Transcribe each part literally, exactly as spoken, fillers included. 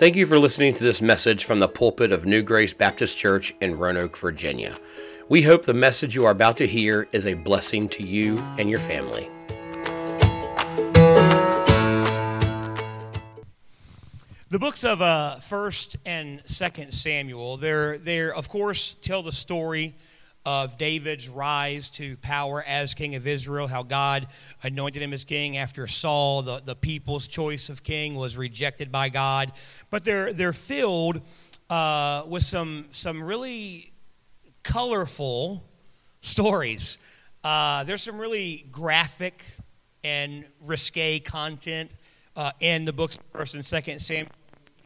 Thank you for listening to this message from the pulpit of New Grace Baptist Church in Roanoke, Virginia. We hope the message you are about to hear is a blessing to you and your family. The books of uh, First and Second Samuel, they're, they're, of course, tell the story of David's rise to power as king of Israel, how God anointed him as king after Saul, the, the people's choice of king, was rejected by God. But they're they're filled uh, with some some really colorful stories. Uh, there's some really graphic and risque content uh, in the books of First and Second Samuel.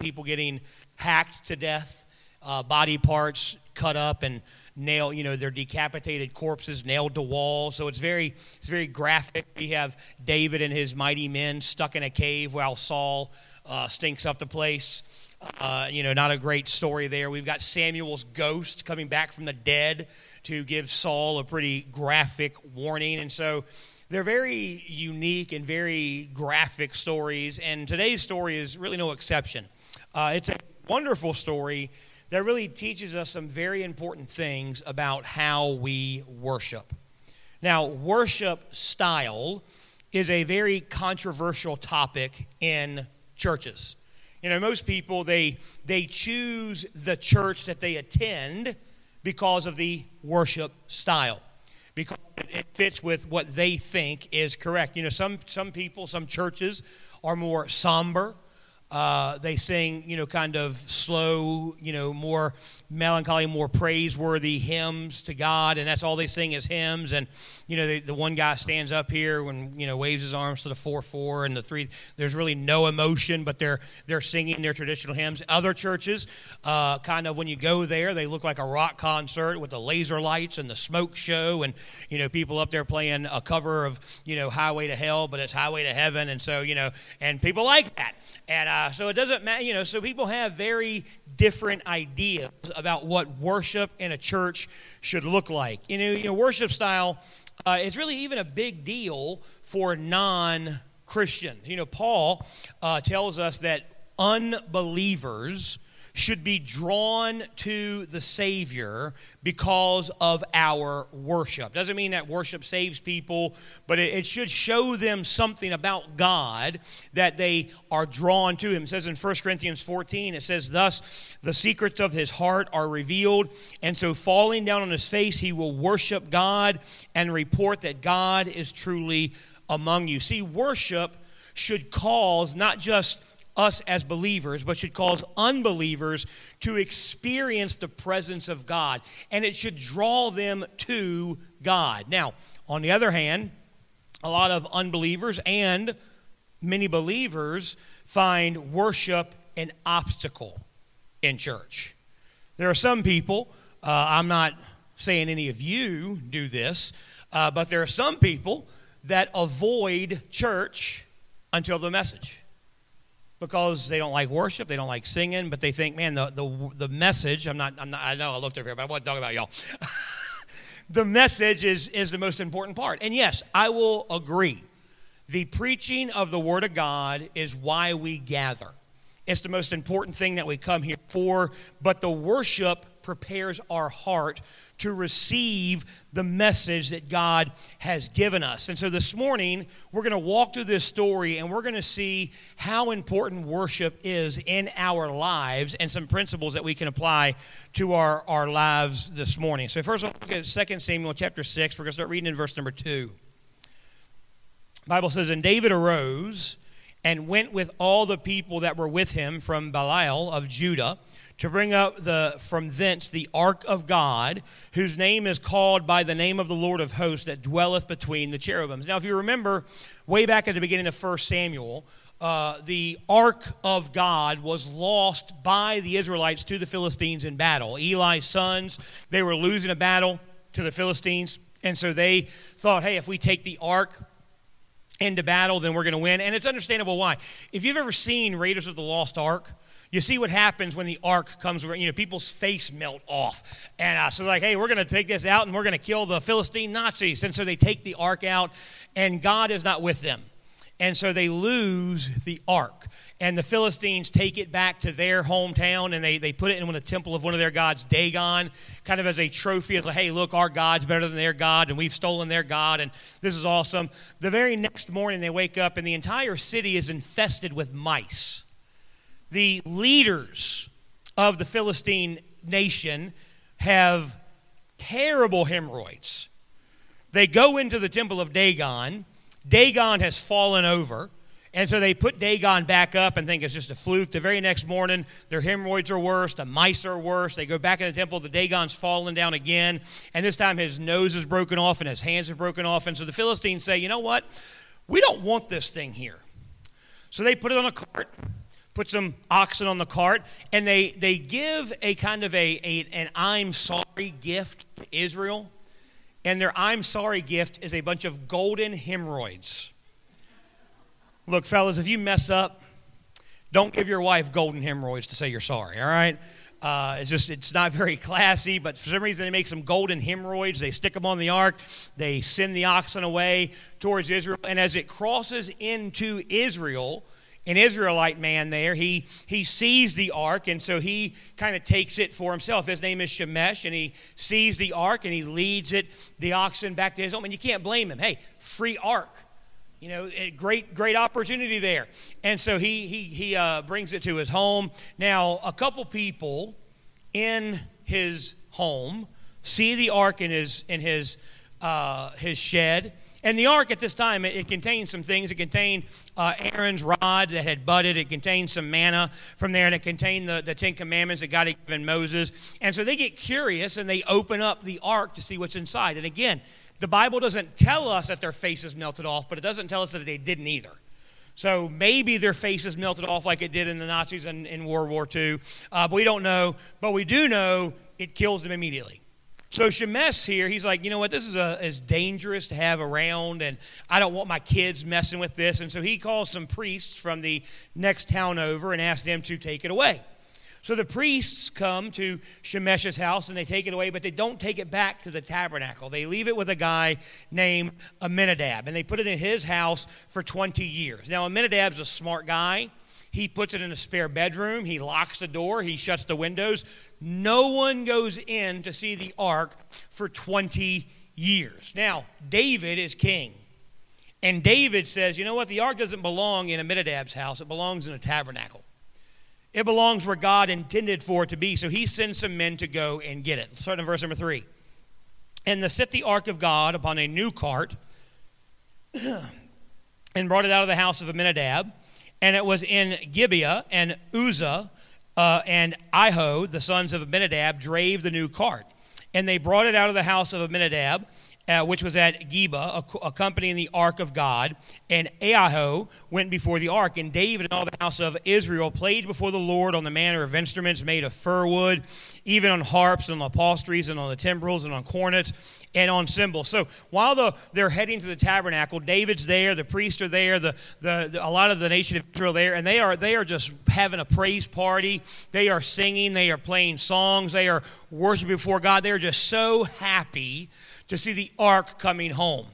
People getting hacked to death, uh, body parts cut up and nail, you know, their decapitated corpses nailed to walls. So it's very, it's very graphic. We have David and his mighty men stuck in a cave while Saul uh, stinks up the place. Uh, you know, not a great story there. We've got Samuel's ghost coming back from the dead to give Saul a pretty graphic warning. And so they're very unique and very graphic stories. And today's story is really no exception. Uh, it's a wonderful story that really teaches us some very important things about how we worship. Now, worship style is a very controversial topic in churches. You know, most people, they they choose the church that they attend because of the worship style, because it fits with what they think is correct. You know, some some people, some churches are more somber. Uh, they sing, you know, kind of slow, you know, more melancholy, more praiseworthy hymns to God, and that's all they sing is hymns. And, you know, they, the one guy stands up here and, you know, waves his arms to the four four and the three. There's really no emotion, but they're they're singing their traditional hymns. Other churches, uh, kind of when you go there, they look like a rock concert with the laser lights and the smoke show and, you know, people up there playing a cover of, you know, Highway to Hell, but it's Highway to Heaven. And so, you know, and people like that. And uh, so it doesn't matter, you know, so people have very different ideas about what worship in a church should look like. You know, you know worship style uh, is really even a big deal for non-Christians. You know, Paul uh, tells us that unbelievers should be drawn to the Savior because of our worship. Doesn't mean that worship saves people, but it, it should show them something about God that they are drawn to Him. It says in First Corinthians fourteen, it says, "Thus the secrets of his heart are revealed, and so falling down on his face, he will worship God and report that God is truly among you." See, worship should cause not just us as believers, but should cause unbelievers to experience the presence of God, and it should draw them to God. Now, on the other hand, a lot of unbelievers and many believers find worship an obstacle in church. There are some people, uh, I'm not saying any of you do this, uh, but there are some people that avoid church until the message, because they don't like worship, they don't like singing, but they think, man, the the, the message, I'm not, I'm not, I know I looked over here, but I wasn't talking about y'all. The message is, is the most important part. And yes, I will agree. The preaching of the Word of God is why we gather. It's the most important thing that we come here for, but the worship prepares our heart to receive the message that God has given us. And so this morning, we're going to walk through this story, and we're going to see how important worship is in our lives and some principles that we can apply to our, our lives this morning. So first, we'll look at Second Samuel chapter six. We're going to start reading in verse number two. The Bible says, "And David arose and went with all the people that were with him from Belial of Judah, to bring up the from thence the ark of God, whose name is called by the name of the Lord of hosts, that dwelleth between the cherubims." Now, if you remember, way back at the beginning of First Samuel, uh, the ark of God was lost by the Israelites to the Philistines in battle. Eli's sons, they were losing a battle to the Philistines, and so they thought, hey, if we take the ark into battle, then we're going to win. And it's understandable why. If you've ever seen Raiders of the Lost Ark, you see what happens when the ark comes over. You know, people's face melt off. And uh, so like, hey, we're going to take this out, and we're going to kill the Philistine Nazis. And so they take the ark out, and God is not with them. and so they lose the ark. And the Philistines take it back to their hometown, and they, they put it in the temple of one of their gods, Dagon, kind of as a trophy. It's like, hey, look, our God's better than their God, and we've stolen their God, and this is awesome. The very next morning, they wake up, and the entire city is infested with mice. The leaders of the Philistine nation have terrible hemorrhoids. They go into the temple of Dagon. Dagon has fallen over. And so they put Dagon back up and think it's just a fluke. The very next morning, their hemorrhoids are worse. The mice are worse. They go back in the temple. The Dagon's fallen down again. And this time his nose is broken off and his hands are broken off. And so the Philistines say, you know what? We don't want this thing here. So they put it on a cart, put some oxen on the cart, and they, they give a kind of a, a an I'm sorry gift to Israel. And their I'm sorry gift is a bunch of golden hemorrhoids. Look, fellas, if you mess up, don't give your wife golden hemorrhoids to say you're sorry, all right? Uh, it's just, it's not very classy, but for some reason they make some golden hemorrhoids. They stick them on the ark. They send the oxen away towards Israel. And as it crosses into Israel, an Israelite man there, he he sees the ark, and so he kind of takes it for himself. His name is Shemesh, and he sees the ark, and he leads it, the oxen, back to his home. And you can't blame him. Hey, free ark. You know, great, great opportunity there. And so he he he uh, brings it to his home. Now, a couple people in his home see the ark in his in his uh, his shed. And the ark at this time, it, it contained some things. It contained uh, Aaron's rod that had budded. It contained some manna from there, and it contained the, the Ten Commandments that God had given Moses. And so they get curious, and they open up the ark to see what's inside. And again, the Bible doesn't tell us that their faces melted off, but it doesn't tell us that they didn't either. So maybe their faces melted off like it did in the Nazis in, in World War Two. Uh, but we don't know. But we do know it kills them immediately. So Shemesh here, he's like, you know what, this is, a, is dangerous to have around, and I don't want my kids messing with this. And so he calls some priests from the next town over and asks them to take it away. So the priests come to Shemesh's house, and they take it away, but they don't take it back to the tabernacle. They leave it with a guy named Amminadab, and they put it in his house for twenty years. Now, Amminadab's a smart guy. He puts it in a spare bedroom. He locks the door. He shuts the windows. No one goes in to see the ark for twenty years. Now, David is king, and David says, you know what? The ark doesn't belong in Amminadab's house. It belongs in a tabernacle. It belongs where God intended for it to be. So he sends some men to go and get it. Let's start in verse number three. And they set the ark of God upon a new cart and brought it out of the house of Amminadab. And it was in Gibeah, and Uzzah uh, and Iho, the sons of Abinadab, drave the new cart. And they brought it out of the house of Abinadab, uh, which was at Geba, ac- accompanying the ark of God. And Iho went before the ark. And David and all the house of Israel played before the Lord on the manner of instruments made of fir wood, even on harps and on upholsteries and on the timbrels and on cornets and on cymbals. So while the, they're heading to the tabernacle, David's there, the priests are there, the, the, the a lot of the nation of Israel there, and they are they are just having a praise party. They are singing, they are playing songs, they are worshiping before God. They are just so happy to see the ark coming home.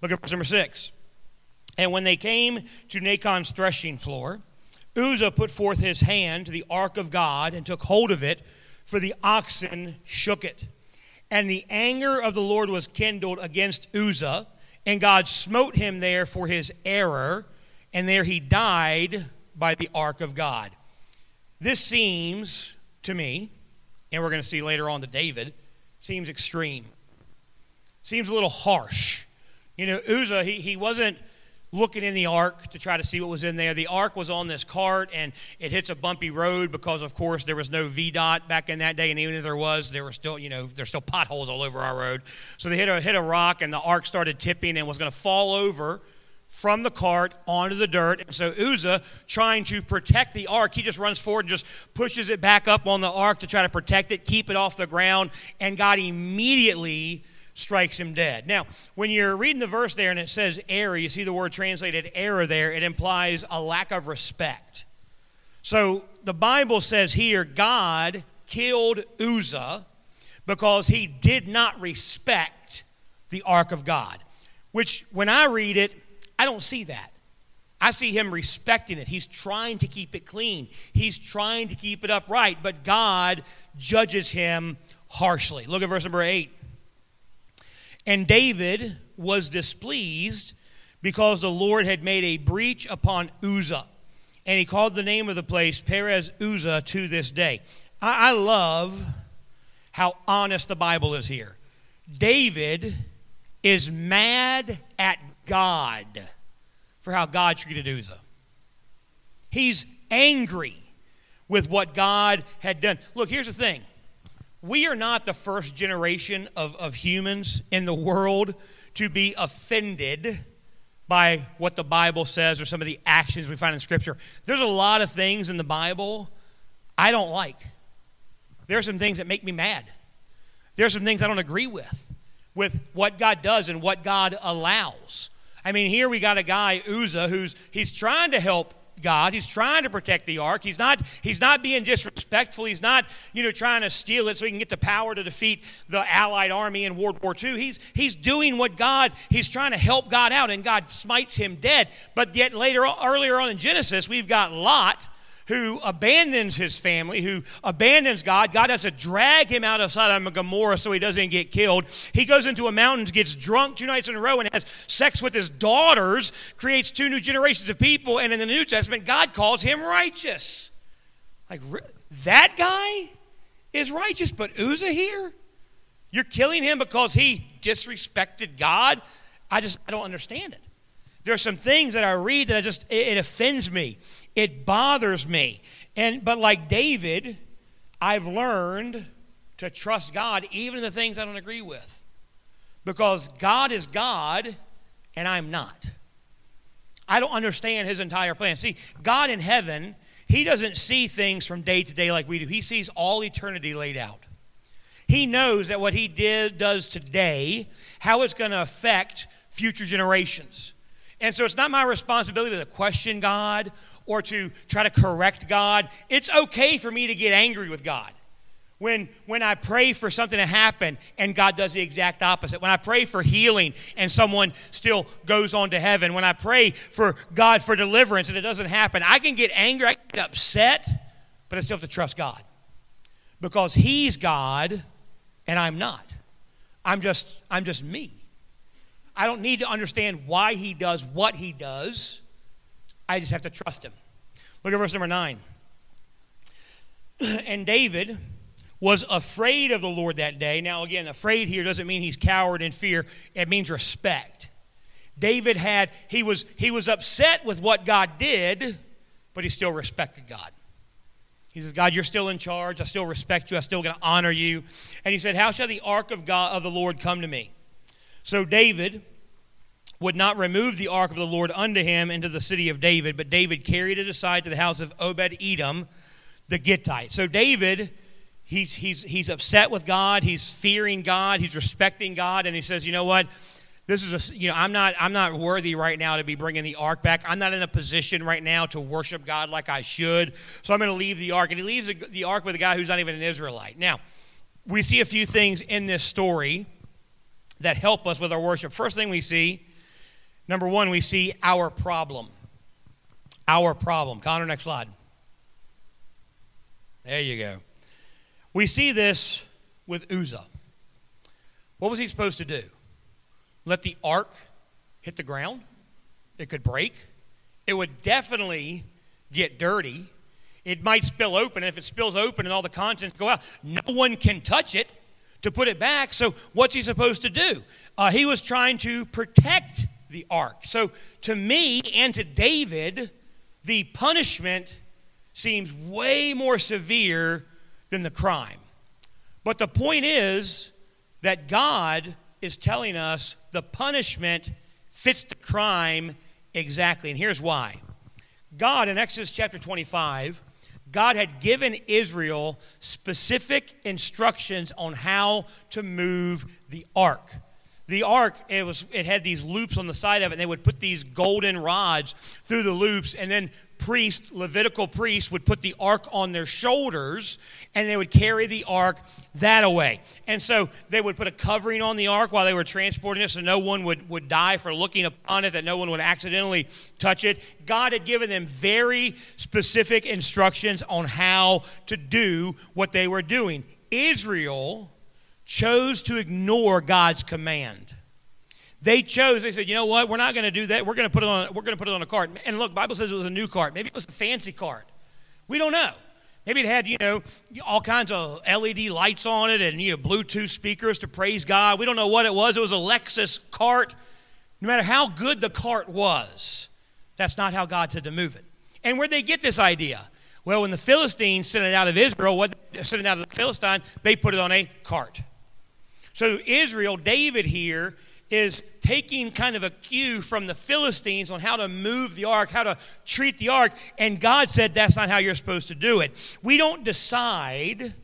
Look at verse number six. And when they came to Nacon's threshing floor, Uzzah put forth his hand to the ark of God and took hold of it, for the oxen shook it. And the anger of the Lord was kindled against Uzzah, and God smote him there for his error, and there he died by the ark of God. This seems to me, and we're going to see later on to David, seems extreme. Seems a little harsh. You know, Uzzah, he, he wasn't looking in the ark to try to see what was in there. The ark was on this cart, and it hits a bumpy road because, of course, there was no V DOT back in that day, and even if there was, there were still, you know, there's still potholes all over our road. So they hit a, hit a rock, and the ark started tipping and was going to fall over from the cart onto the dirt. And so Uzzah, trying to protect the ark, he just runs forward and just pushes it back up on the ark to try to protect it, keep it off the ground, and God immediately strikes him dead. Now, when you're reading the verse there and it says error, you see the word translated error there, it implies a lack of respect. So the Bible says here, God killed Uzzah because he did not respect the ark of God, which when I read it, I don't see that. I see him respecting it. He's trying to keep it clean. He's trying to keep it upright, but God judges him harshly. Look at verse number eight. And David was displeased because the Lord had made a breach upon Uzzah, and he called the name of the place Perez Uzzah to this day. I, I love how honest the Bible is here. David is mad at God for how God treated Uzzah. He's angry with what God had done. Look, here's the thing. We are not the first generation of, of humans in the world to be offended by what the Bible says or some of the actions we find in Scripture. There's a lot of things in the Bible I don't like. There are some things that make me mad. There are some things I don't agree with, with what God does and what God allows. I mean, here we got a guy, Uzzah, who's he's trying to help God. He's trying to protect the ark. He's not he's not being disrespectful. He's not, you know, trying to steal it so he can get the power to defeat the Allied army in World War Two. He's he's doing what God, he's trying to help God out, and God smites him dead. But yet later, earlier on in Genesis, we've got Lot, who abandons his family, who abandons God. God has to drag him out of Sodom and Gomorrah so he doesn't get killed. He goes into a mountain, gets drunk two nights in a row, and has sex with his daughters, creates two new generations of people, and in the New Testament, God calls him righteous. Like, that guy is righteous, but Uzzah here? You're killing him because he disrespected God? I just, I don't understand it. There are some things that I read that I just, it, it offends me. It bothers me. And but like David, I've learned to trust God even in the things I don't agree with, because God is God and I'm not. I don't understand his entire plan. See, God in heaven, he doesn't see things from day to day like we do. He sees all eternity laid out. He knows that what he did does today, how it's going to affect future generations. And so it's not my responsibility to question God or to try to correct God. It's okay for me to get angry with God. When, when I pray for something to happen and God does the exact opposite. When I pray for healing and someone still goes on to heaven. When I pray for God for deliverance and it doesn't happen. I can get angry, I can get upset, but I still have to trust God. Because he's God and I'm not. I'm just, I'm just me. I don't need to understand why he does what he does. I just have to trust him. Look at verse number nine. And David was afraid of the Lord that day. Now again, afraid here doesn't mean he's coward in fear. It means respect. David had, he was, he was upset with what God did, but he still respected God. He says, God, you're still in charge. I still respect you. I'm still going to honor you. And he said, how shall the ark of God of the Lord come to me? So David would not remove the ark of the Lord unto him into the city of David, but David carried it aside to the house of Obed-Edom, the Gittite. So David, he's, he's, he's upset with God, he's fearing God, he's respecting God, and he says, you know what, this is a, you know, I'm not, I'm not worthy right now to be bringing the ark back. I'm not in a position right now to worship God like I should, so I'm going to leave the ark. And he leaves the, the ark with a guy who's not even an Israelite. Now, we see a few things in this story that help us with our worship. First thing we see, number one, we see our problem. Our problem. Connor, next slide. There you go. We see this with Uzzah. What was he supposed to do? Let the ark hit the ground? It could break. It would definitely get dirty. It might spill open. If it spills open and all the contents go out, no one can touch it to put it back. So what's he supposed to do? Uh, he was trying to protect the ark. So to me and to David, the punishment seems way more severe than the crime. But the point is that God is telling us the punishment fits the crime exactly. And here's why. God, in Exodus chapter twenty-five, God had given Israel specific instructions on how to move the ark. The ark, it was it had these loops on the side of it, and they would put these golden rods through the loops, and then priests, Levitical priests, would put the ark on their shoulders, and they would carry the ark that away. And so they would put a covering on the ark while they were transporting it, so no one would, would die for looking upon it, that no one would accidentally touch it. God had given them very specific instructions on how to do what they were doing. Israel chose to ignore God's command. They chose, they said, you know what, we're not going to do that. We're going to put it on, we're going to put it on a cart. And look, the Bible says it was a new cart. Maybe it was a fancy cart. We don't know. Maybe it had, you know, all kinds of L E D lights on it and, you know, Bluetooth speakers to praise God. We don't know what it was. It was a Lexus cart. No matter how good the cart was, that's not how God said to move it. And where'd they get this idea? Well, when the Philistines sent it out of Israel, sent it out of the Philistine, they put it on a cart. So Israel, David here, is taking kind of a cue from the Philistines on how to move the ark, how to treat the ark, and God said that's not how you're supposed to do it. We don't decide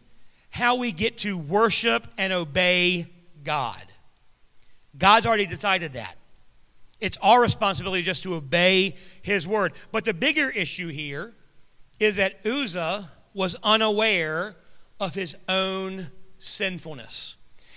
how we get to worship and obey God. God's already decided that. It's our responsibility just to obey his word. But the bigger issue here is that Uzzah was unaware of his own sinfulness.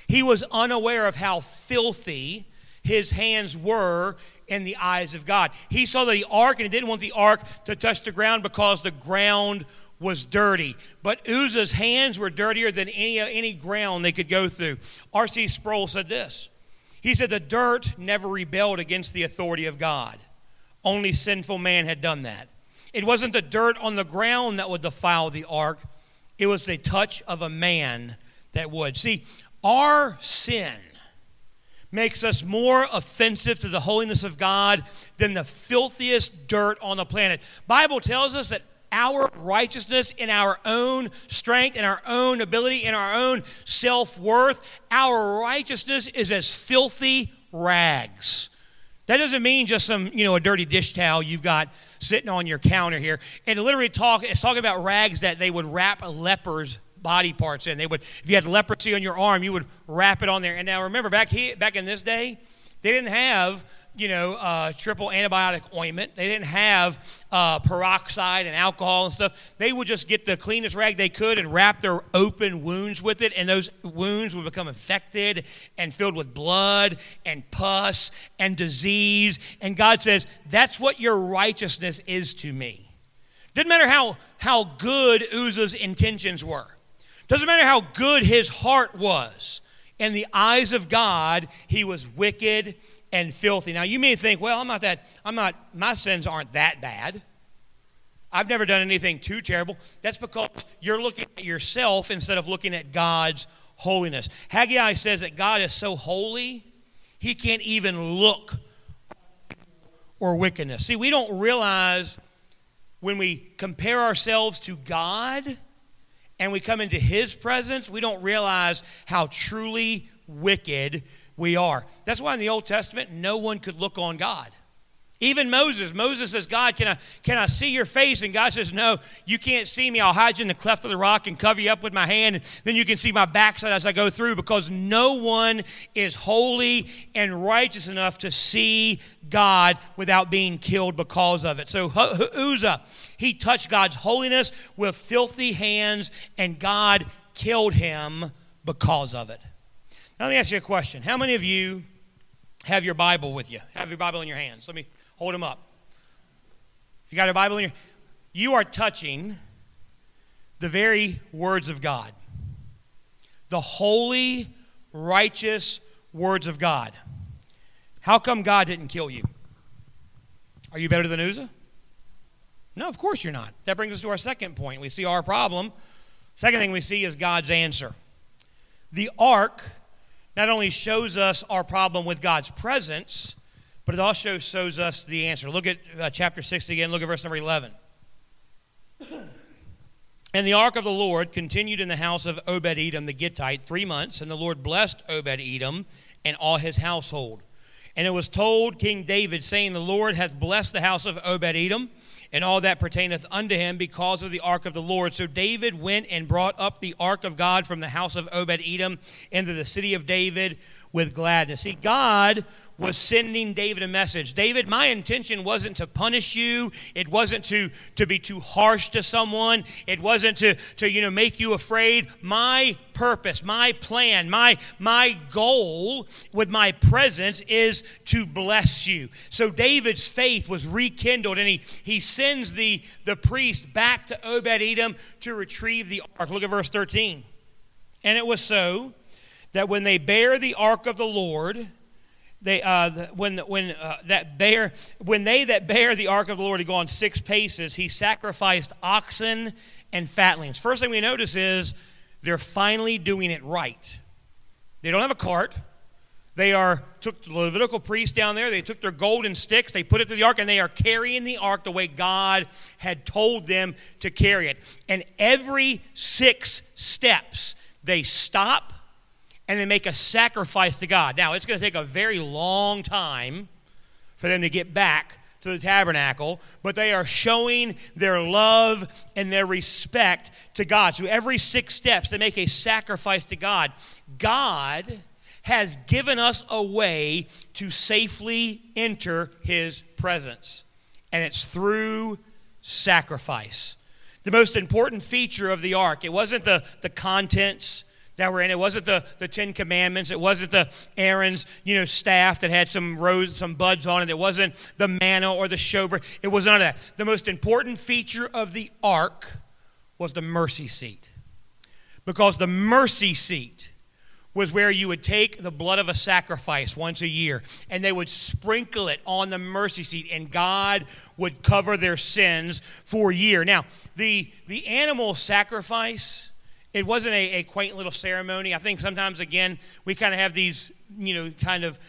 He was unaware of how filthy his hands were in the eyes of God. He saw the ark and he didn't want the ark to touch the ground because the ground was dirty. But Uzzah's hands were dirtier than any, any ground they could go through. R C Sproul said this. He said, the dirt never rebelled against the authority of God. Only sinful man had done that. It wasn't the dirt on the ground that would defile the ark. It was the touch of a man that would. See, our sin makes us more offensive to the holiness of God than the filthiest dirt on the planet. Bible tells us that our righteousness in our own strength, in our own ability, in our own self-worth, our righteousness is as filthy rags. That doesn't mean just some, you know, a dirty dish towel you've got sitting on your counter here. It literally talk, it's talking about rags that they would wrap lepers body parts in. They would, if you had leprosy on your arm, you would wrap it on there. And now remember, back here, back in this day, they didn't have, you know, uh, triple antibiotic ointment. They didn't have uh, peroxide and alcohol and stuff. They would just get the cleanest rag they could and wrap their open wounds with it, and those wounds would become infected and filled with blood and pus and disease. And God says, that's what your righteousness is to me. Doesn't matter how, how good Uzzah's intentions were. Doesn't matter how good his heart was. In the eyes of God, he was wicked and filthy. Now, you may think, well, I'm not that, I'm not, my sins aren't that bad. I've never done anything too terrible. That's because you're looking at yourself instead of looking at God's holiness. Haggai says that God is so holy, he can't even look or wickedness. See, we don't realize when we compare ourselves to God and we come into his presence, we don't realize how truly wicked we are. That's why in the Old Testament, no one could look on God. Even Moses. Moses says, God, can I, can I see your face? And God says, no, you can't see me. I'll hide you in the cleft of the rock and cover you up with my hand. And then you can see my backside as I go through, because no one is holy and righteous enough to see God without being killed because of it. So Uzzah, he touched God's holiness with filthy hands, and God killed him because of it. Now let me ask you a question. How many of you have your Bible with you? Have your Bible in your hands. Let me hold them up. If you got a Bible in your, you are touching the very words of God, the holy, righteous words of God. How come God didn't kill you? Are you better than Uzzah? No, of course you're not. That brings us to our second point. We see our problem. Second thing we see is God's answer. The ark not only shows us our problem with God's presence, but it also shows us the answer. Look at uh, chapter six again. Look at verse number eleven. And the ark of the Lord continued in the house of Obed-Edom the Gittite three months, and the Lord blessed Obed-Edom and all his household. And it was told King David, saying, the Lord hath blessed the house of Obed-Edom and all that pertaineth unto him because of the ark of the Lord. So David went and brought up the ark of God from the house of Obed-Edom into the city of David, with gladness. See, God was sending David a message. David, my intention wasn't to punish you. It wasn't to, to be too harsh to someone. It wasn't to, to you know, make you afraid. My purpose, my plan, my, my goal with my presence is to bless you. So David's faith was rekindled, and he, he sends the, the priest back to Obed-Edom to retrieve the ark. Look at verse thirteen. And it was so that when they bare the ark of the Lord... They uh, when when uh, that bear when they that bear the ark of the Lord had gone six paces, he sacrificed oxen and fatlings. First thing we notice is they're finally doing it right. They don't have a cart. They are took the Levitical priests down there. They took their golden sticks. They put it to the ark, and they are carrying the ark the way God had told them to carry it. And every six steps, they stop. And they make a sacrifice to God. Now, it's going to take a very long time for them to get back to the tabernacle, but they are showing their love and their respect to God. So every six steps, they make a sacrifice to God. God has given us a way to safely enter his presence, and it's through sacrifice. The most important feature of the ark, it wasn't the, the contents that were in. It wasn't the, the Ten Commandments. It wasn't the Aaron's, you know, staff that had some rose, some buds on it. It wasn't the manna or the showbread. It was none of that. The most important feature of the ark was the mercy seat, because the mercy seat was where you would take the blood of a sacrifice once a year, and they would sprinkle it on the mercy seat, and God would cover their sins for a year. Now, the, the animal sacrifice... It wasn't a, a quaint little ceremony. I think sometimes, again, we kind of have these, you know, kind of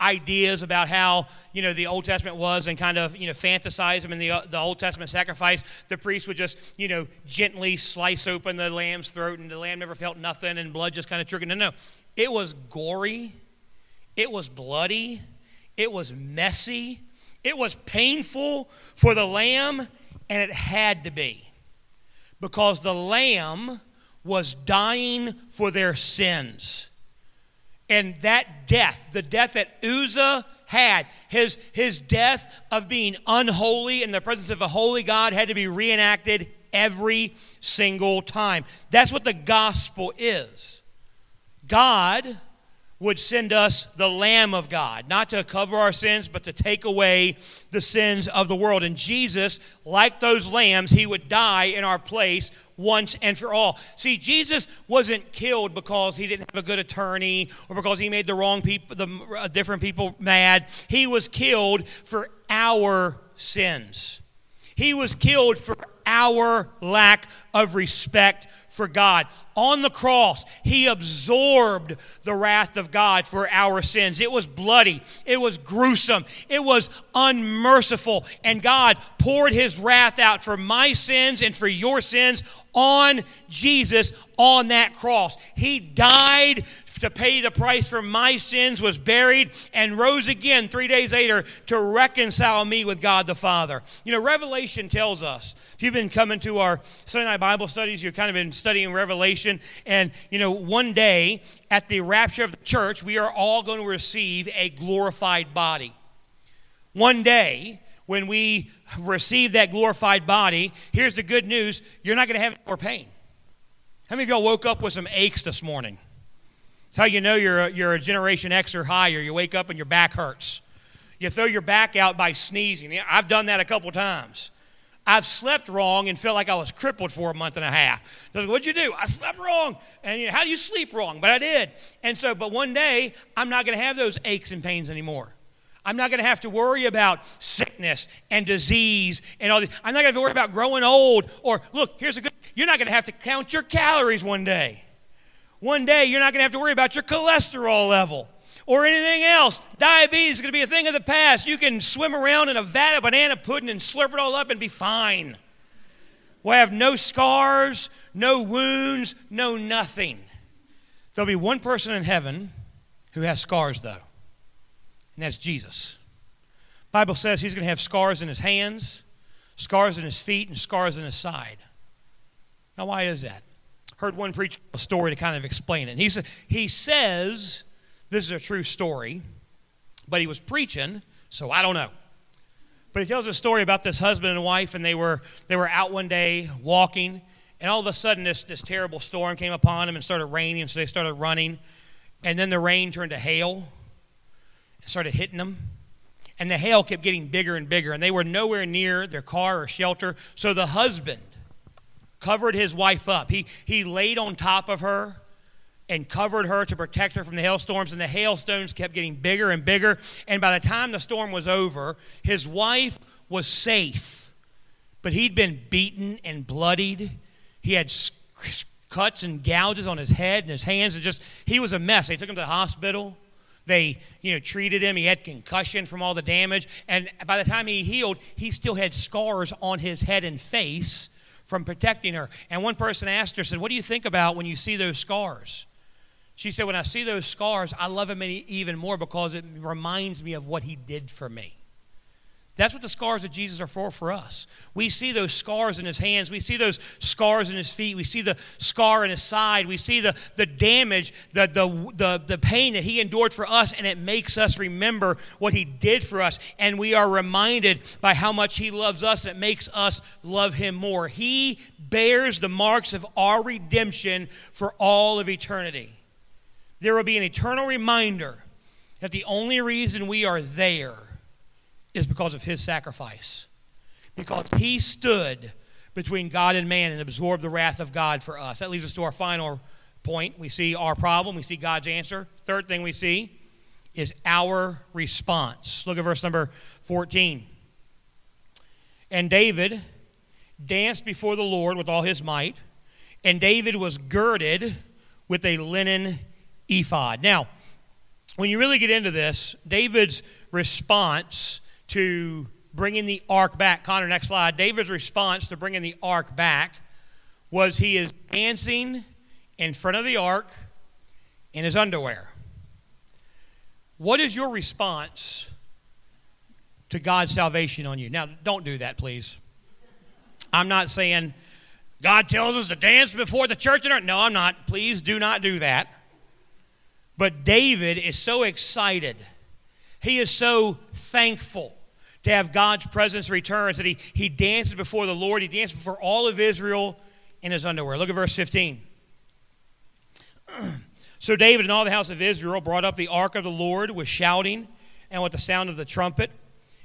ideas about how, you know, the Old Testament was, and kind of, you know, fantasize them in the, the Old Testament sacrifice. The priest would just, you know, gently slice open the lamb's throat, and the lamb never felt nothing, and blood just kind of trickled. No, no. It was gory. It was bloody. It was messy. It was painful for the lamb, and it had to be, because the lamb was dying for their sins. And that death, the death that Uzzah had, his, his death of being unholy in the presence of a holy God, had to be reenacted every single time. That's what the gospel is. God would send us the Lamb of God, not to cover our sins, but to take away the sins of the world. And Jesus, like those lambs, he would die in our place once and for all. See, Jesus wasn't killed because he didn't have a good attorney, or because he made the wrong people, the different people mad. He was killed for our sins. He was killed for our lack of respect for God. On the cross, he absorbed the wrath of God for our sins. It was bloody. It was gruesome. It was unmerciful. And God poured his wrath out for my sins and for your sins on Jesus on that cross. He died to pay the price for my sins, was buried, and rose again three days later to reconcile me with God the Father. You know, Revelation tells us, if you've been coming to our Sunday night Bible studies, you've kind of been studying Revelation, and, you know, one day at the rapture of the church, we are all going to receive a glorified body. One day, when we receive that glorified body, here's the good news: you're not going to have any more pain. How many of y'all woke up with some aches this morning? It's how you know you're a, you're a Generation X or higher. You wake up and your back hurts. You throw your back out by sneezing. I've done that a couple times. I've slept wrong and felt like I was crippled for a month and a half. Like, what'd you do? I slept wrong. And you know, how do you sleep wrong? But I did. And so, but one day, I'm not going to have those aches and pains anymore. I'm not going to have to worry about sickness and disease and all this. I'm not going to have to worry about growing old. Or, look, here's a good, you're not going to have to count your calories one day. One day, you're not going to have to worry about your cholesterol level or anything else. Diabetes is going to be a thing of the past. You can swim around in a vat of banana pudding and slurp it all up and be fine. We'll have no scars, no wounds, no nothing. There'll be one person in heaven who has scars, though, and that's Jesus. The Bible says he's going to have scars in his hands, scars in his feet, and scars in his side. Now, why is that? Heard one preach a story to kind of explain it. And he, sa- he says This is a true story, but he was preaching, so I don't know. But he tells a story about this husband and wife, and they were they were out one day walking, and all of a sudden this, this terrible storm came upon them and started raining, and so they started running. And then the rain turned to hail and started hitting them. And the hail kept getting bigger and bigger, and they were nowhere near their car or shelter. So the husband covered his wife up. He, he laid on top of her and covered her to protect her from the hailstorms, and the hailstones kept getting bigger and bigger. And by the time the storm was over, his wife was safe, but he'd been beaten and bloodied. He had cuts and gouges on his head and his hands, and just he was a mess. They took him to the hospital. They, you know, treated him. He had concussion from all the damage, and by the time he healed, he still had scars on his head and face from protecting her. And one person asked her, said, "What do you think about when you see those scars?" She said, "When I see those scars, I love him even more because it reminds me of what he did for me." That's what the scars of Jesus are for for us. We see those scars in his hands. We see those scars in his feet. We see the scar in his side. We see the, the damage, the, the, the, the pain that he endured for us, and it makes us remember what he did for us. And we are reminded by how much he loves us, and it makes us love him more. He bears the marks of our redemption for all of eternity. There will be an eternal reminder that the only reason we are there is because of his sacrifice, because he stood between God and man and absorbed the wrath of God for us. That leads us to our final point. We see our problem. We see God's answer. Third thing we see is our response. Look at verse number fourteen. And David danced before the Lord with all his might, and David was girded with a linen ephod. Now, when you really get into this, David's response to bringing the ark back, Connor, next slide. David's response to bringing the ark back was he is dancing in front of the ark in his underwear. What is your response to God's salvation on you? Now, don't do that, please. I'm not saying God tells us to dance before the church. No, I'm not. Please do not do that. But David is so excited. He is so thankful to have God's presence return that he, he dances before the Lord. He dances before all of Israel in his underwear. Look at verse fifteen. So David and all the house of Israel brought up the ark of the Lord with shouting and with the sound of the trumpet.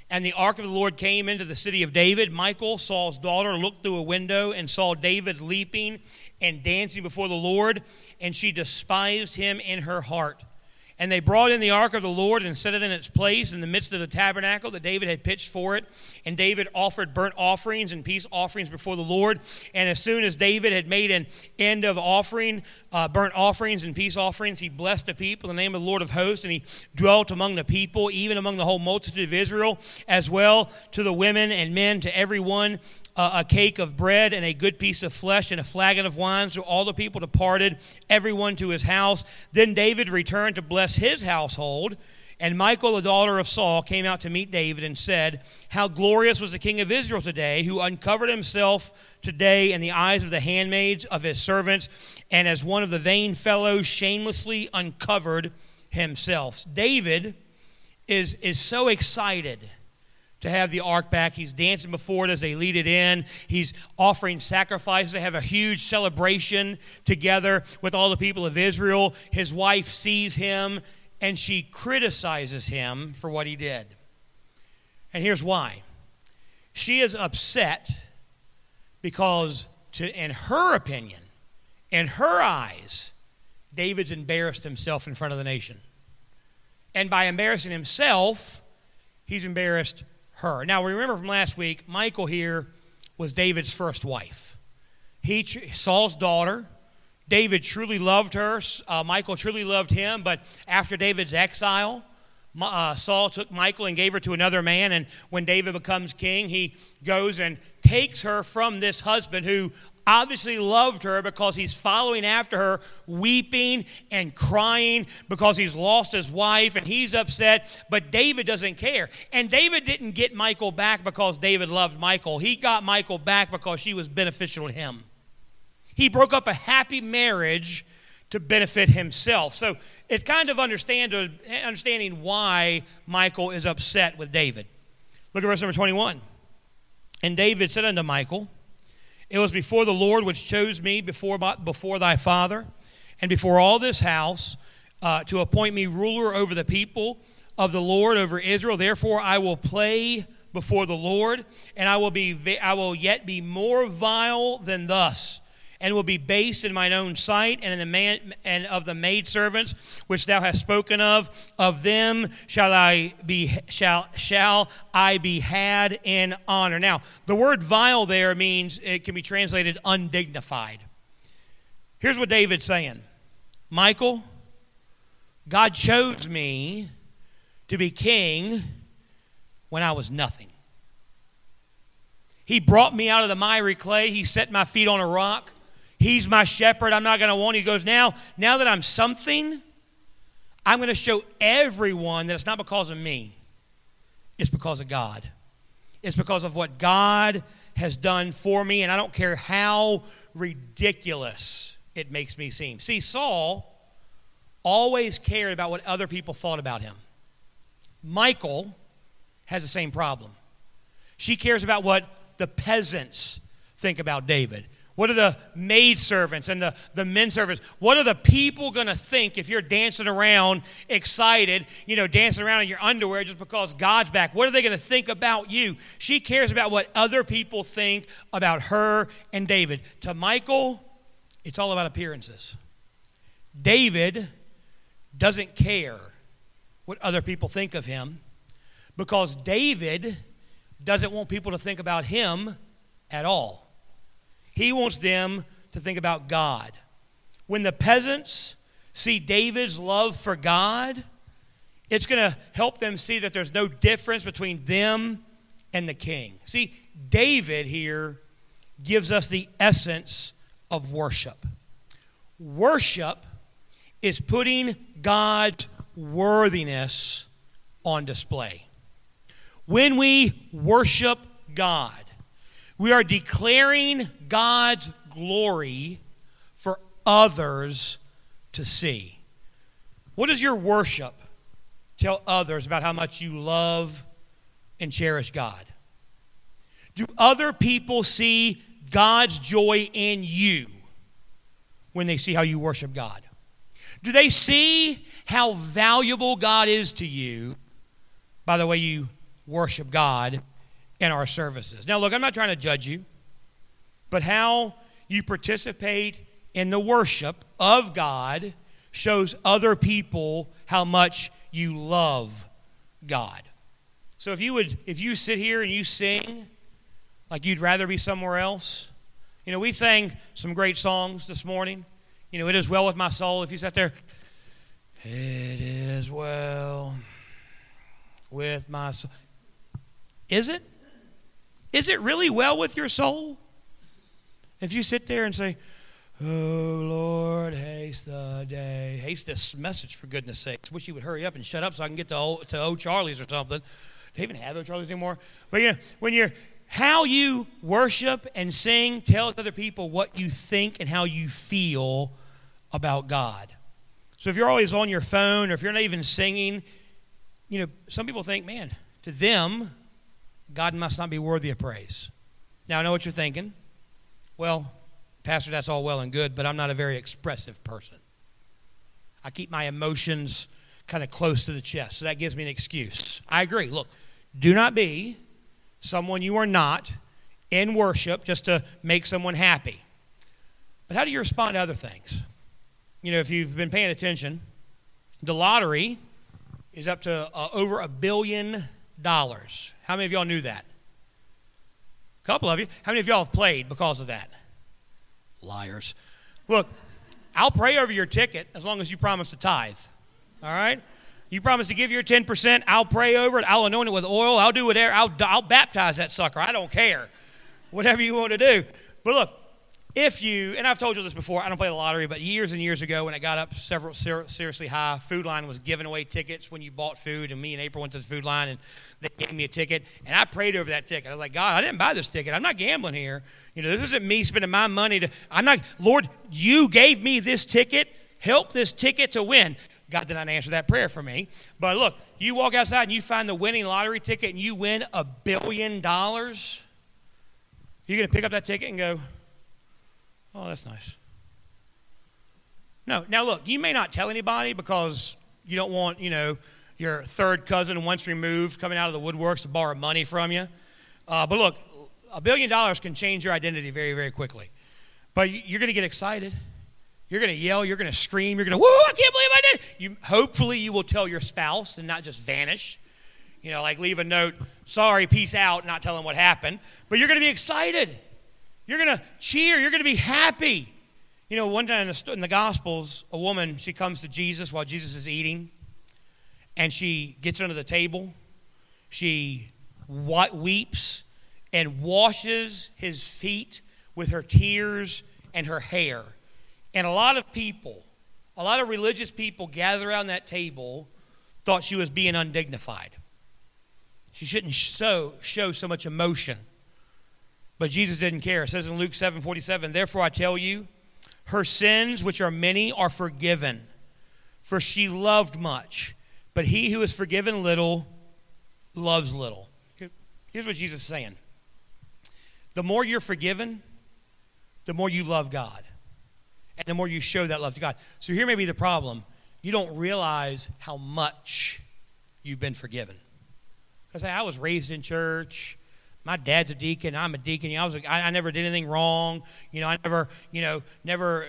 And the ark of the Lord came into the city of David. Michal, Saul's daughter, looked through a window and saw David leaping and dancing before the Lord, and she despised him in her heart. And they brought in the ark of the Lord and set it in its place in the midst of the tabernacle that David had pitched for it. And David offered burnt offerings and peace offerings before the Lord. And as soon as David had made an end of offering, uh, burnt offerings and peace offerings, he blessed the people in the name of the Lord of hosts. And he dwelt among the people, even among the whole multitude of Israel, as well to the women and men, to everyone, uh, a cake of bread and a good piece of flesh and a flagon of wine. So all the people departed, everyone to his house. Then David returned to bless his household, and Michal, the daughter of Saul, came out to meet David and said, "How glorious was the king of Israel today, who uncovered himself today in the eyes of the handmaids of his servants, and as one of the vain fellows shamelessly uncovered himself." David is, is so excited to have the ark back. He's dancing before it as they lead it in. He's offering sacrifices. They have a huge celebration together with all the people of Israel. His wife sees him, and she criticizes him for what he did. And here's why. She is upset because, to, in her opinion, in her eyes, David's embarrassed himself in front of the nation. And by embarrassing himself, he's embarrassed her. Now, remember from last week, Michal here was David's first wife. He, Saul's daughter. David truly loved her. Uh, Michal truly loved him. But after David's exile, uh, Saul took Michal and gave her to another man. And when David becomes king, he goes and takes her from this husband who obviously loved her, because he's following after her, weeping and crying because he's lost his wife and he's upset, but David doesn't care. And David didn't get Michal back because David loved Michal. He got Michal back because she was beneficial to him. He broke up a happy marriage to benefit himself. So it's kind of understand, understanding why Michal is upset with David. Look at verse number twenty-one. And David said unto Michal, It was before the Lord which chose me before my, before thy father and before all this house uh, to appoint me ruler over the people of the Lord, over Israel. Therefore I will play before the Lord, and I will be I will yet be more vile than thus, and will be base in mine own sight, and in the man and of the maidservants which thou hast spoken of, of them shall I be shall shall I be had in honor. Now, the word vile there means it can be translated undignified. Here's what David's saying. Michal, God chose me to be king when I was nothing. He brought me out of the miry clay. He set my feet on a rock. He's my shepherd. I'm not going to want. He goes, now, now that I'm something, I'm going to show everyone that it's not because of me. It's because of God. It's because of what God has done for me, and I don't care how ridiculous it makes me seem. See, Saul always cared about what other people thought about him. Michal has the same problem. She cares about what the peasants think about David. What are the maidservants and the, the men servants? What are the people going to think if you're dancing around excited, you know, dancing around in your underwear just because God's back? What are they going to think about you? She cares about what other people think about her and David. To Michal, it's all about appearances. David doesn't care what other people think of him because David doesn't want people to think about him at all. He wants them to think about God. When the peasants see David's love for God, it's going to help them see that there's no difference between them and the king. See, David here gives us the essence of worship. Worship is putting God's worthiness on display. When we worship God, we are declaring God's glory for others to see. What does your worship tell others about how much you love and cherish God? Do other people see God's joy in you when they see how you worship God? Do they see how valuable God is to you by the way you worship God in our services? Now, look, I'm not trying to judge you, but how you participate in the worship of God shows other people how much you love God. So if you would, if you sit here and you sing like you'd rather be somewhere else, you know, we sang some great songs this morning. You know, it is well with my soul. If you sat there, it is well with my soul. Is it? Is it really well with your soul? If you sit there and say, oh, Lord, haste the day. Haste this message, for goodness sakes. Wish you would hurry up and shut up so I can get to old, to old Charlie's or something. Do they even have old Charlie's anymore? But, you know, when you're, how you worship and sing tells other people what you think and how you feel about God. So if you're always on your phone or if you're not even singing, you know, some people think, man, to them, God must not be worthy of praise. Now, I know what you're thinking. Well, Pastor, that's all well and good, but I'm not a very expressive person. I keep my emotions kind of close to the chest, so that gives me an excuse. I agree. Look, do not be someone you are not in worship just to make someone happy. But how do you respond to other things? You know, if you've been paying attention, the lottery is up to uh, over a billion dollars. How many of y'all knew that? A couple of you. How many of y'all have played because of that? Liars. Look, I'll pray over your ticket as long as you promise to tithe. All right? You promise to give your ten percent, I'll pray over it. I'll anoint it with oil. I'll do whatever. I'll, I'll baptize that sucker. I don't care. Whatever you want to do. But look, if you, and I've told you this before, I don't play the lottery, but years and years ago when it got up several ser- seriously high, Food Line was giving away tickets when you bought food, and me and April went to the Food Line, and they gave me a ticket, and I prayed over that ticket. I was like, God, I didn't buy this ticket. I'm not gambling here. You know, this isn't me spending my money to, I'm not, Lord, you gave me this ticket. help this ticket to win. God did not answer that prayer for me. But look, you walk outside and you find the winning lottery ticket and you win a billion dollars. You're going to pick up that ticket and go, oh, that's nice. No. Now, look, you may not tell anybody because you don't want, you know, your third cousin once removed coming out of the woodworks to borrow money from you. Uh, but look, a billion dollars can change your identity very, very quickly. But you're going to get excited. You're going to yell. You're going to scream. You're going to, whoa, I can't believe I did it. You, hopefully, you will tell your spouse and not just vanish. You know, like leave a note, sorry, peace out, not tell them what happened. But you're going to be excited. You're going to cheer. You're going to be happy. You know, one time in the, in the Gospels, a woman, she comes to Jesus while Jesus is eating, and she gets under the table. She weeps and washes his feet with her tears and her hair. And a lot of people, a lot of religious people gathered around that table thought she was being undignified. She shouldn't show, show so much emotion. But Jesus didn't care. It says in Luke seven forty-seven, therefore I tell you, her sins, which are many, are forgiven, for she loved much. But he who is forgiven little loves little. Here's what Jesus is saying. The more you're forgiven, the more you love God, and the more you show that love to God. So here may be the problem. You don't realize how much you've been forgiven. Because I was raised in church. My dad's a deacon. I'm a deacon. I was a, I, I never did anything wrong. You know, I never, you know, never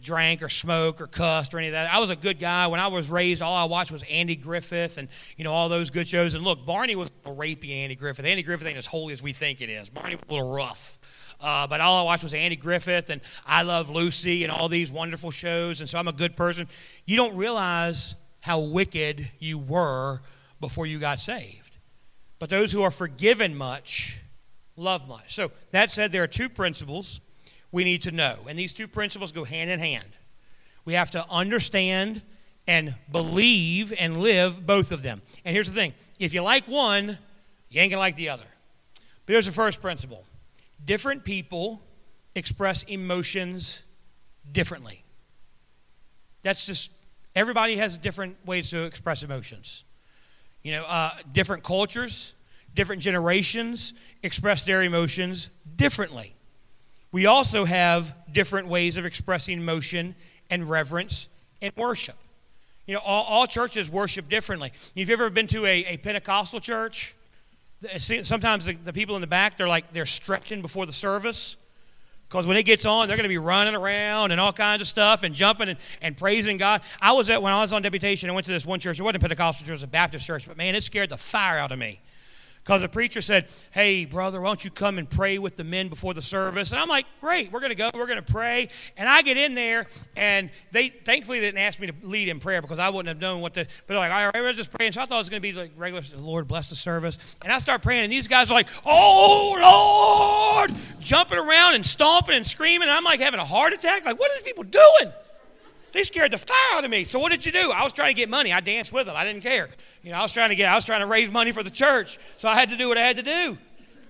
drank or smoked or cussed or any of that. I was a good guy. When I was raised, all I watched was Andy Griffith and, you know, all those good shows. And look, Barney was a rapey Andy Griffith. Andy Griffith ain't as holy as we think it is. Barney was a little rough. Uh, but all I watched was Andy Griffith and I Love Lucy and all these wonderful shows, and so I'm a good person. You don't realize how wicked you were before you got saved. But those who are forgiven much love much. So that said, there are two principles we need to know, and these two principles go hand in hand. We have to understand and believe and live both of them. And here's the thing. If you like one, you ain't going to like the other. But here's the first principle. Different people express emotions differently. That's just, everybody has different ways to express emotions. You know, uh, different cultures, different generations express their emotions differently. We also have different ways of expressing emotion and reverence and worship. You know, all, all churches worship differently. If you've ever been to a, a Pentecostal church, sometimes the, the people in the back, they're like, they're stretching before the service because when it gets on, they're going to be running around and all kinds of stuff and jumping and, and praising God. I was at, when I was on deputation, I went to this one church. It wasn't a Pentecostal church, it was a Baptist church, but man, it scared the fire out of me because the preacher said, hey, brother, why don't you come and pray with the men before the service? And I'm like, great, we're going to go, we're going to pray. And I get in there, and they thankfully didn't ask me to lead in prayer because I wouldn't have known what to, but they're like, all right, we're just praying. So I thought it was going to be like regular, Lord, bless the service. And I start praying, and these guys are like, oh, Lord, jumping around and stomping and screaming. And I'm like having a heart attack. Like, what are these people doing? They scared the fire out of me. So what did you do? I was trying to get money. I danced with them. I didn't care. You know, I was trying to get, I was trying to raise money for the church. So I had to do what I had to do.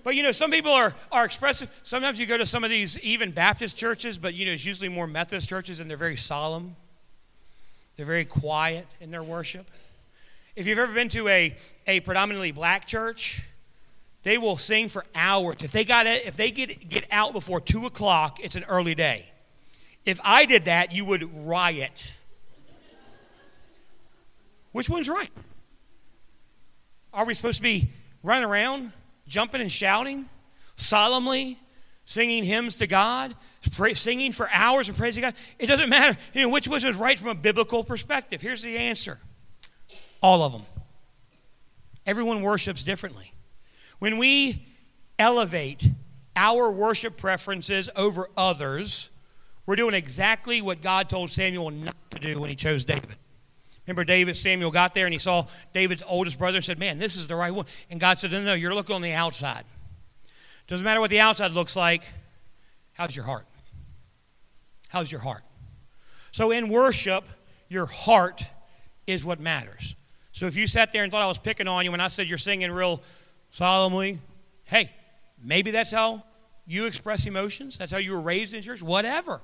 But, you know, some people are, are expressive. Sometimes you go to some of these even Baptist churches, but, you know, it's usually more Methodist churches, and they're very solemn. They're very quiet in their worship. If you've ever been to a, a predominantly black church, they will sing for hours. If they got it, if they get, get out before two o'clock, it's an early day. If I did that, you would riot. Which one's right? Are we supposed to be running around, jumping and shouting, solemnly singing hymns to God, pray, singing for hours and praising God? It doesn't matter. You know, which one is right from a biblical perspective? Here's the answer. All of them. Everyone worships differently. When we elevate our worship preferences over others, we're doing exactly what God told Samuel not to do when he chose David. Remember, David, Samuel got there and he saw David's oldest brother and said, man, this is the right one. And God said, no, no, no, you're looking on the outside. Doesn't matter what the outside looks like. How's your heart? How's your heart? So in worship, your heart is what matters. So if you sat there and thought I was picking on you when I said you're singing real solemnly, hey, maybe that's how you express emotions. That's how you were raised in church, whatever.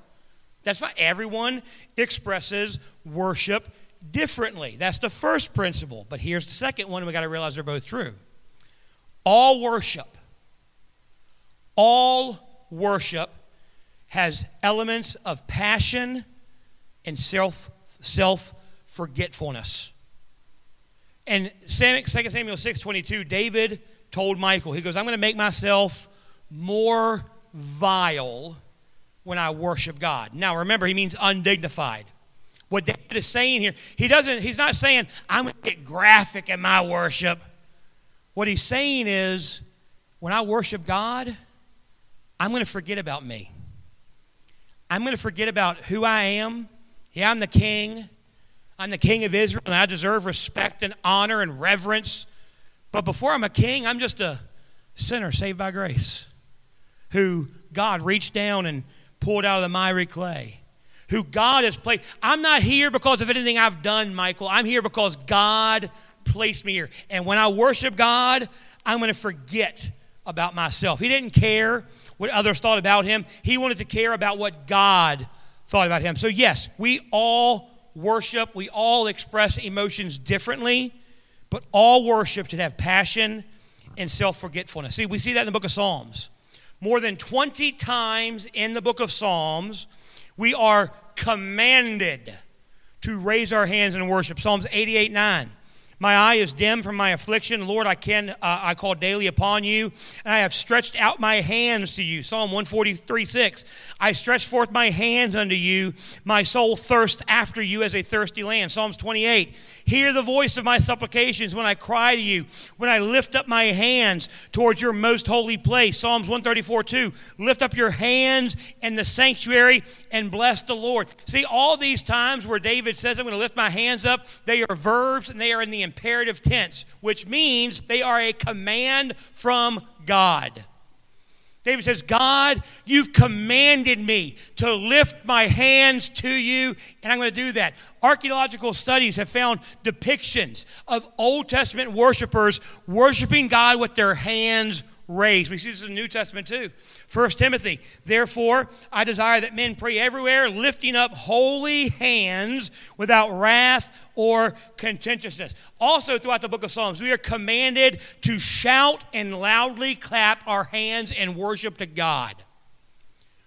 That's why everyone expresses worship differently. That's the first principle. But here's the second one, and we got to realize they're both true. All worship, all worship has elements of passion and self self forgetfulness. And Second Samuel six twenty-two, David told Michal, he goes, I'm going to make myself more vile when I worship God. Now, remember, he means undignified. What David is saying here, he doesn't, he's not saying, I'm going to get graphic in my worship. What he's saying is, when I worship God, I'm going to forget about me. I'm going to forget about who I am. Yeah, I'm the king. I'm the king of Israel, and I deserve respect and honor and reverence. But before I'm a king, I'm just a sinner saved by grace, who God reached down and pulled out of the miry clay, who God has placed. I'm not here because of anything I've done, Michael. I'm here because God placed me here. And when I worship God, I'm going to forget about myself. He didn't care what others thought about him. He wanted to care about what God thought about him. So yes, we all worship. We all express emotions differently, but all worship should have passion and self-forgetfulness. See, we see that in the book of Psalms. More than twenty times in the book of Psalms, we are commanded to raise our hands in worship. Psalms eighty-eight nine. My eye is dim from my affliction. Lord, I can uh, I call daily upon you, and I have stretched out my hands to you. Psalm one forty-three six. I stretch forth my hands unto you. My soul thirsts after you as a thirsty land. Psalms twenty-eight. Hear the voice of my supplications when I cry to you, when I lift up my hands towards your most holy place. Psalms one thirty-four two. Lift up your hands in the sanctuary and bless the Lord. See, all these times where David says, I'm going to lift my hands up, they are verbs and they are in the imperative tense, which means they are a command from God. David says, God, you've commanded me to lift my hands to you, and I'm going to do that. Archaeological studies have found depictions of Old Testament worshipers worshiping God with their hands raised. We see this in the New Testament too. First Timothy, therefore, I desire that men pray everywhere, lifting up holy hands without wrath or contentiousness. Also throughout the book of Psalms, we are commanded to shout and loudly clap our hands and worship to God.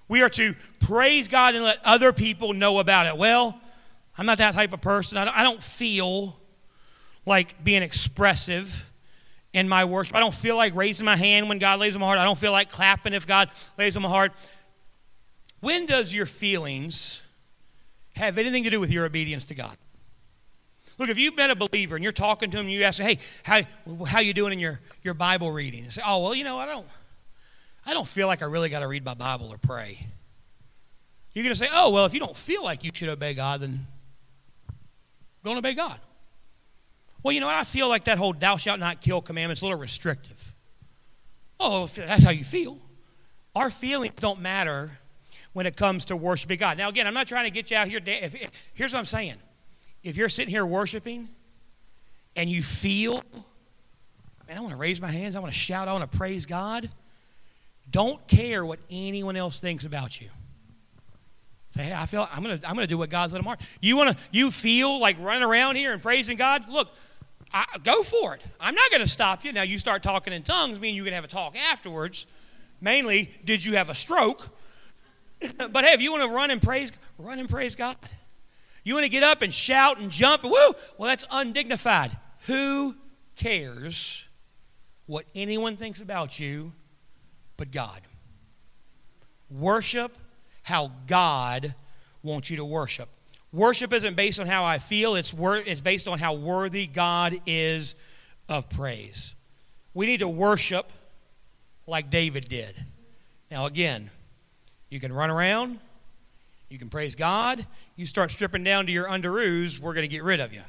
We are to praise God and let other people know about it. Well, I'm not that type of person. I don't, I don't feel like being expressive in my worship. I don't feel like raising my hand when God lays on my heart. I don't feel like clapping if God lays on my heart. When does your feelings have anything to do with your obedience to God? Look, if you've met a believer and you're talking to him, you ask him, hey, how how you doing in your, your Bible reading? And say, oh, well, you know, I don't I don't feel like I really got to read my Bible or pray. You're going to say, oh, well, if you don't feel like you should obey God, then go and obey God. Well, you know what? I feel like that whole thou shalt not kill commandment is a little restrictive. Oh, that's how you feel. Our feelings don't matter when it comes to worshiping God. Now, again, I'm not trying to get you out here. If, if, here's what I'm saying. If you're sitting here worshiping and you feel, man, I want to raise my hands, I want to shout, I want to praise God, don't care what anyone else thinks about you. Say, hey, I feel I'm going to I'm going to do what God's let him on. You want to you feel like running around here and praising God? Look, I, go for it. I'm not going to stop you. Now, you start talking in tongues, meaning you can have a talk afterwards. Mainly, did you have a stroke? But hey, if you want to run and praise, run and praise God. You want to get up and shout and jump, and woo, well, that's undignified. Who cares what anyone thinks about you but God? Worship how God wants you to worship. Worship isn't based on how I feel. It's wor- it's based on how worthy God is of praise. We need to worship like David did. Now, again, you can run around. You can praise God. You start stripping down to your underoos, we're going to get rid of you.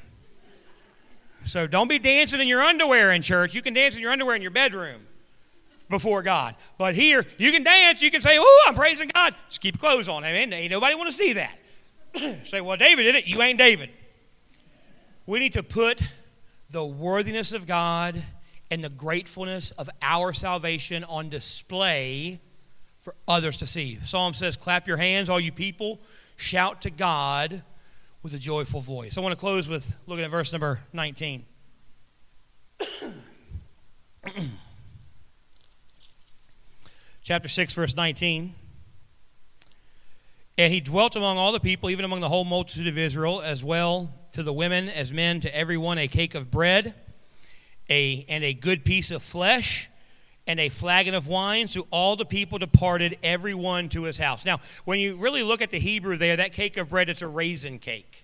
So don't be dancing in your underwear in church. You can dance in your underwear in your bedroom before God. But here, you can dance. You can say, oh, I'm praising God. Just keep clothes on. I mean, ain't nobody want to see that. Say, well, David did it. You ain't David. We need to put the worthiness of God and the gratefulness of our salvation on display for others to see. Psalm says, clap your hands, all you people. Shout to God with a joyful voice. I want to close with looking at verse number nineteen. Chapter six, verse nineteen. And he dwelt among all the people, even among the whole multitude of Israel, as well to the women as men, to everyone a cake of bread, a and a good piece of flesh, and a flagon of wine. So all the people departed, everyone to his house. Now, when you really look at the Hebrew there, that cake of bread, it's a raisin cake.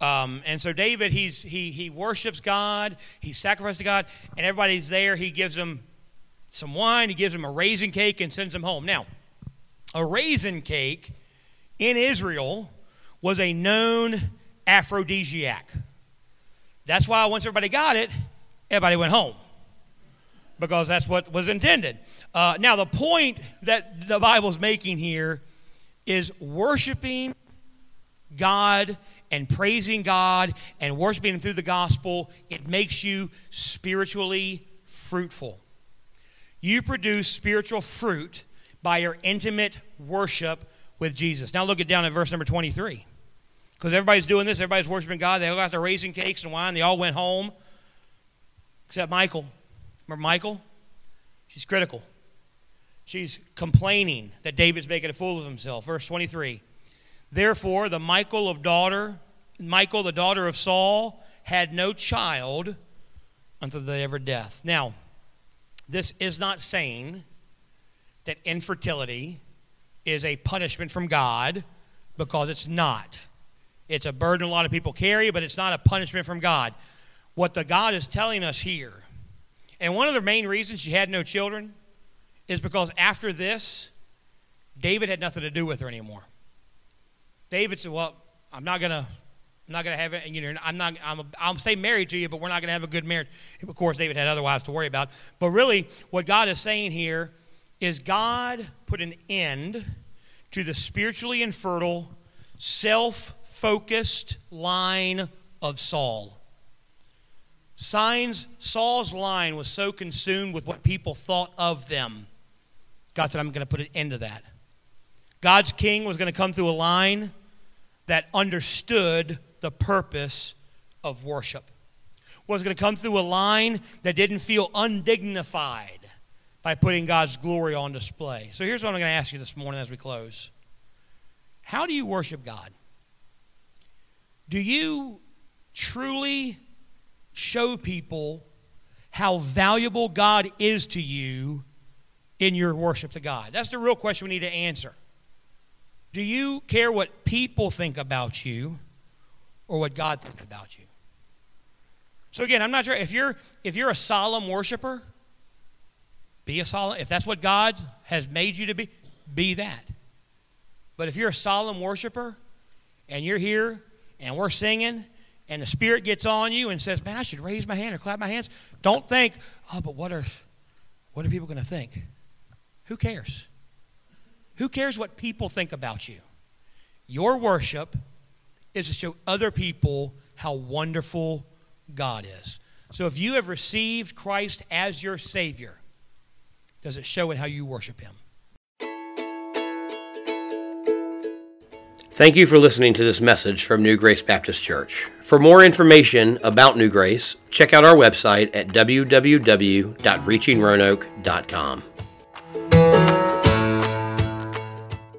Um, and so David, he's he he worships God, he sacrifices to God, and everybody's there. He gives them some wine, he gives them a raisin cake, and sends them home. Now, a raisin cake in Israel was a known aphrodisiac. That's why once everybody got it, everybody went home, because that's what was intended. Uh, now, the point that the Bible's making here is worshiping God and praising God and worshiping Him through the gospel. It makes you spiritually fruitful. You produce spiritual fruit by your intimate worship with Jesus. Now look it down at verse number twenty-three. Because everybody's doing this. Everybody's worshiping God. They all got their raisin cakes and wine. They all went home. Except Michal. Remember Michal? She's critical. She's complaining that David's making a fool of himself. Verse twenty-three. Therefore, the Michal of daughter, Michal, the daughter of Saul, had no child until the day of her death. Now, this is not saying that infertility is a punishment from God, because it's not. It's a burden a lot of people carry, but it's not a punishment from God. What the God is telling us here, and one of the main reasons she had no children is because after this, David had nothing to do with her anymore. David said, well, I'm not going to I'm not going to have it, you know, I'm not I'm a, I'll stay married to you, but we're not going to have a good marriage. Of course, David had other wives to worry about. But really, what God is saying here is God put an end to the spiritually infertile, self-focused line of Saul. Signs, Saul's line was so consumed with what people thought of them. God said, I'm going to put an end to that. God's king was going to come through a line that understood the purpose of worship. Was going to come through a line that didn't feel undignified by putting God's glory on display. So here's what I'm going to ask you this morning as we close. How do you worship God? Do you truly show people how valuable God is to you in your worship to God? That's the real question we need to answer. Do you care what people think about you or what God thinks about you? So again, I'm not sure. If you're if you're a solemn worshiper, be a solemn. If that's what God has made you to be, be that. But if you're a solemn worshiper and you're here and we're singing and the Spirit gets on you and says, man, I should raise my hand or clap my hands, don't think, oh, but what are, what are people going to think? Who cares? Who cares what people think about you? Your worship is to show other people how wonderful God is. So if you have received Christ as your Savior, does it show in how you worship Him? Thank you for listening to this message from New Grace Baptist Church. For more information about New Grace, check out our website at w w w dot reaching roanoke dot com.